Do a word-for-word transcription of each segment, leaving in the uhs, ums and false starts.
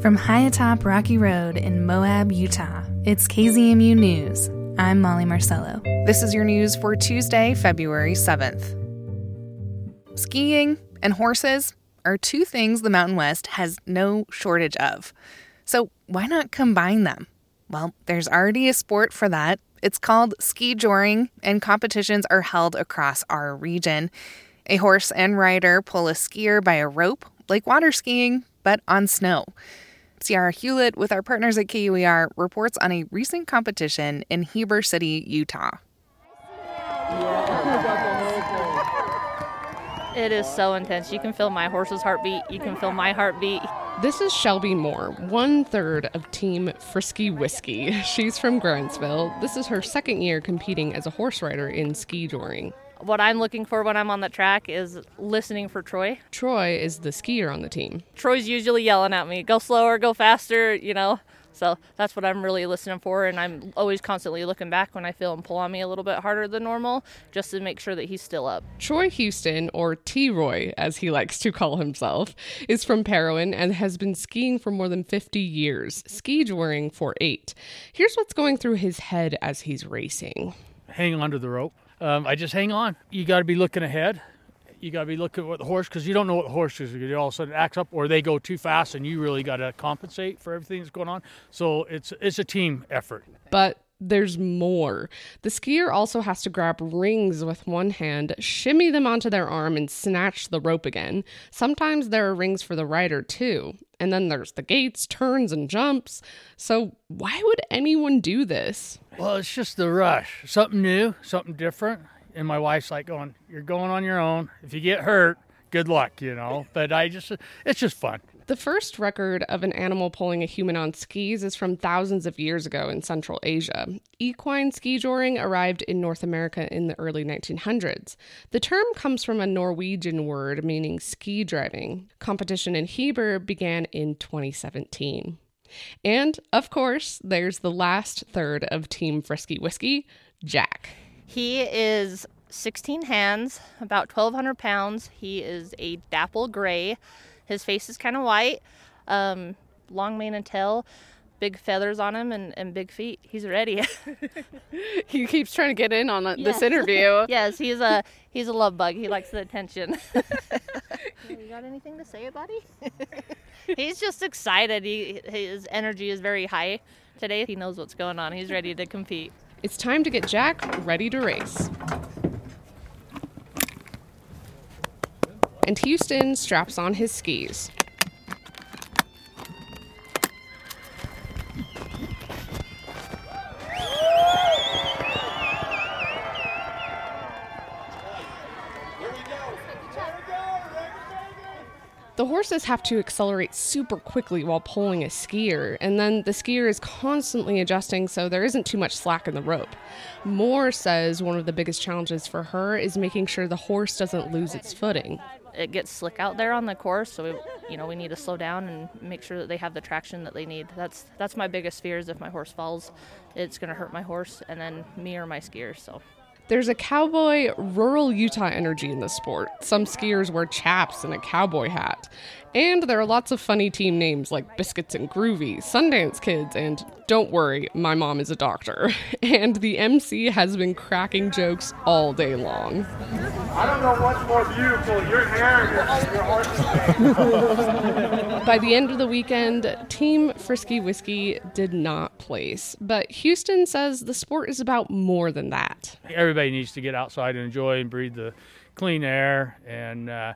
From high atop Rocky Road in Moab, Utah, it's K Z M U News. I'm Molly Marcello. This is your news for Tuesday, February seventh. Skiing and horses are two things the Mountain West has no shortage of. So why not combine them? Well, there's already a sport for that. It's called ski joring, and competitions are held across our region. A horse and rider pull a skier by a rope, like water skiing, but on snow. Sierra Hewlett, with our partners at K U E R, reports on a recent competition in Heber City, Utah. It is so intense. You can feel my horse's heartbeat. You can feel my heartbeat. This is Shelby Moore, one-third of Team Frisky Whiskey. She's from Grantsville. This is her second year competing as a horse rider in ski joring. What I'm looking for when I'm on the track is listening for Troy. Troy is the skier on the team. Troy's usually yelling at me, go slower, go faster, you know. So that's what I'm really listening for, and I'm always constantly looking back when I feel him pull on me a little bit harder than normal, just to make sure that he's still up. Troy Houston, or T-Roy, as he likes to call himself, is from Parowan and has been skiing for more than fifty years, ski joring for eight. Here's what's going through his head as he's racing. Hang on to the rope. Um, I just hang on. You got to be looking ahead. You got to be looking at what the horse, because you don't know what the horse is. All of a sudden acts up, or they go too fast, and you really got to compensate for everything that's going on. So it's it's a team effort. But there's more. The skier also has to grab rings with one hand, shimmy them onto their arm, and snatch the rope again. Sometimes there are rings for the rider, too. And then there's the gates, turns, and jumps. So why would anyone do this? Well, it's just the rush. Something new, something different. And my wife's like going, you're going on your own. If you get hurt, good luck, you know. But I just, it's just fun. The first record of an animal pulling a human on skis is from thousands of years ago in Central Asia. Equine ski joring arrived in North America in the early nineteen hundreds. The term comes from a Norwegian word meaning ski driving. Competition in Heber began in twenty seventeen. And, of course, there's the last third of Team Frisky Whiskey, Jack. He is sixteen hands, about twelve hundred pounds. He is a dapple gray. His face is kind of white, um, long mane and tail, big feathers on him, and, and big feet. He's ready. He keeps trying to get in on yes. this interview. Yes, he's a he's a love bug. He likes the attention. You got anything to say, buddy? He's just excited. He, his energy is very high today. He knows what's going on. He's ready to compete. It's time to get Jack ready to race. And Houston straps on his skis. The horses have to accelerate super quickly while pulling a skier, and then the skier is constantly adjusting so there isn't too much slack in the rope. Moore says one of the biggest challenges for her is making sure the horse doesn't lose its footing. It gets slick out there on the course, so we, you know, we need to slow down and make sure that they have the traction that they need. That's that's my biggest fear, is if my horse falls, it's going to hurt my horse and then me or my skier. So there's a cowboy, rural Utah energy in this sport. Some skiers wear chaps and a cowboy hat. And there are lots of funny team names like Biscuits and Groovy, Sundance Kids, and Don't Worry, My Mom is a Doctor. And the M C has been cracking jokes all day long. I don't know what's more beautiful, your hair or your horse's. By the end of the weekend, Team Frisky Whiskey did not place. But Houston says the sport is about more than that. Everybody needs to get outside and enjoy and breathe the clean air and uh,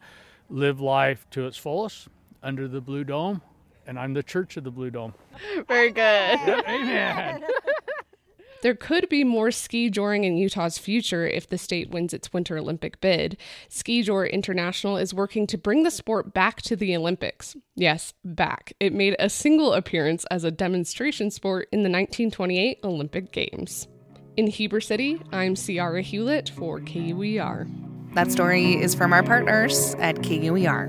live life to its fullest under the Blue Dome. And I'm the Church of the Blue Dome. Very good. Yeah, amen. There could be more ski joring in Utah's future if the state wins its Winter Olympic bid. Ski Jor International is working to bring the sport back to the Olympics. Yes, back. It made a single appearance as a demonstration sport in the nineteen twenty-eight Olympic Games. In Heber City, I'm Ciara Hewlett for K U E R. That story is from our partners at K U E R.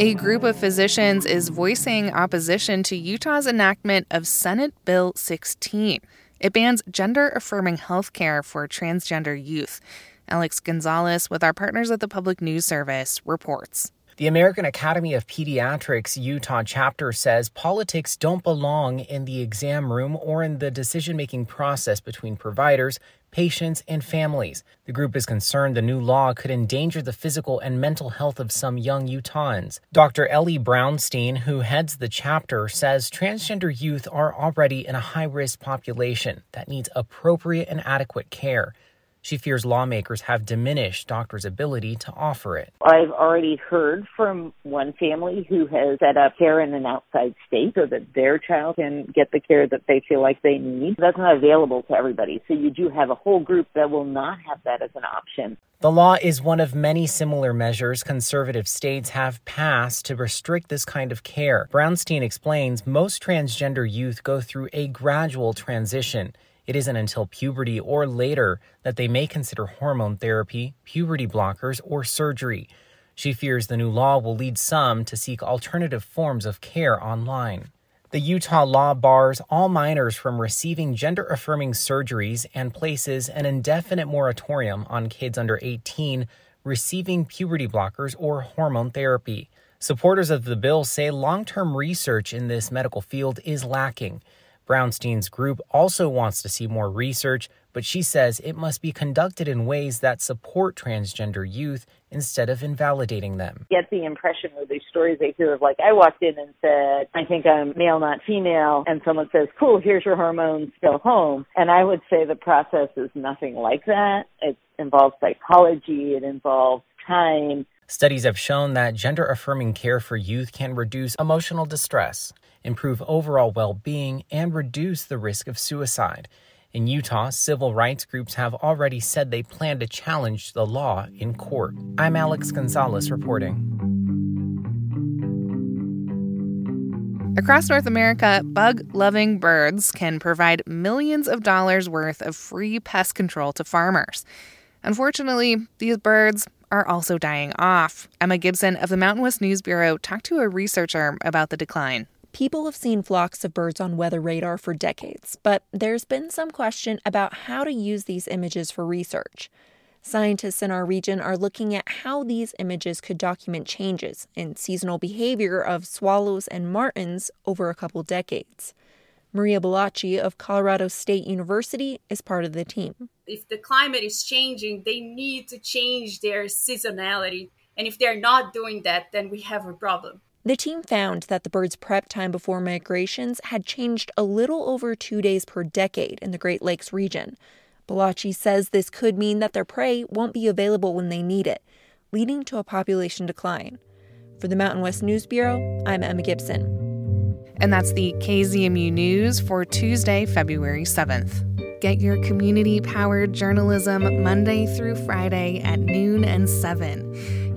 A group of physicians is voicing opposition to Utah's enactment of Senate Bill sixteen. It bans gender-affirming health care for transgender youth. Alex Gonzalez with our partners at the Public News Service reports. The American Academy of Pediatrics Utah chapter says politics don't belong in the exam room or in the decision-making process between providers, patients, and families. The group is concerned the new law could endanger the physical and mental health of some young Utahns. Doctor Ellie Brownstein, who heads the chapter, says transgender youth are already in a high-risk population that needs appropriate and adequate care. She fears lawmakers have diminished doctors' ability to offer it. I've already heard from one family who has set up care in an outside state so that their child can get the care that they feel like they need. That's not available to everybody, so you do have a whole group that will not have that as an option. The law is one of many similar measures conservative states have passed to restrict this kind of care. Brownstein explains most transgender youth go through a gradual transition. It isn't until puberty or later that they may consider hormone therapy, puberty blockers, or surgery. She fears the new law will lead some to seek alternative forms of care online. The Utah law bars all minors from receiving gender-affirming surgeries and places an indefinite moratorium on kids under eighteen receiving puberty blockers or hormone therapy. Supporters of the bill say long-term research in this medical field is lacking. Brownstein's group also wants to see more research, but she says it must be conducted in ways that support transgender youth instead of invalidating them. Get the impression with these stories they hear of, like, I walked in and said, I think I'm male, not female, and someone says, cool, here's your hormones, go home. And I would say the process is nothing like that. It involves psychology, it involves time. Studies have shown that gender-affirming care for youth can reduce emotional distress, improve overall well-being, and reduce the risk of suicide. In Utah, civil rights groups have already said they plan to challenge the law in court. I'm Alex Gonzalez reporting. Across North America, bug-loving birds can provide millions of dollars worth of free pest control to farmers. Unfortunately, these birds are also dying off. Emma Gibson of the Mountain West News Bureau talked to a researcher about the decline. People have seen flocks of birds on weather radar for decades, but there's been some question about how to use these images for research. Scientists in our region are looking at how these images could document changes in seasonal behavior of swallows and martins over a couple decades. Maria Bellacci of Colorado State University is part of the team. If the climate is changing, they need to change their seasonality. And if they're not doing that, then we have a problem. The team found that the birds' prep time before migrations had changed a little over two days per decade in the Great Lakes region. Bellacci says this could mean that their prey won't be available when they need it, leading to a population decline. For the Mountain West News Bureau, I'm Emma Gibson. And that's the K Z M U News for Tuesday, February seventh. Get your community-powered journalism Monday through Friday at noon and seven.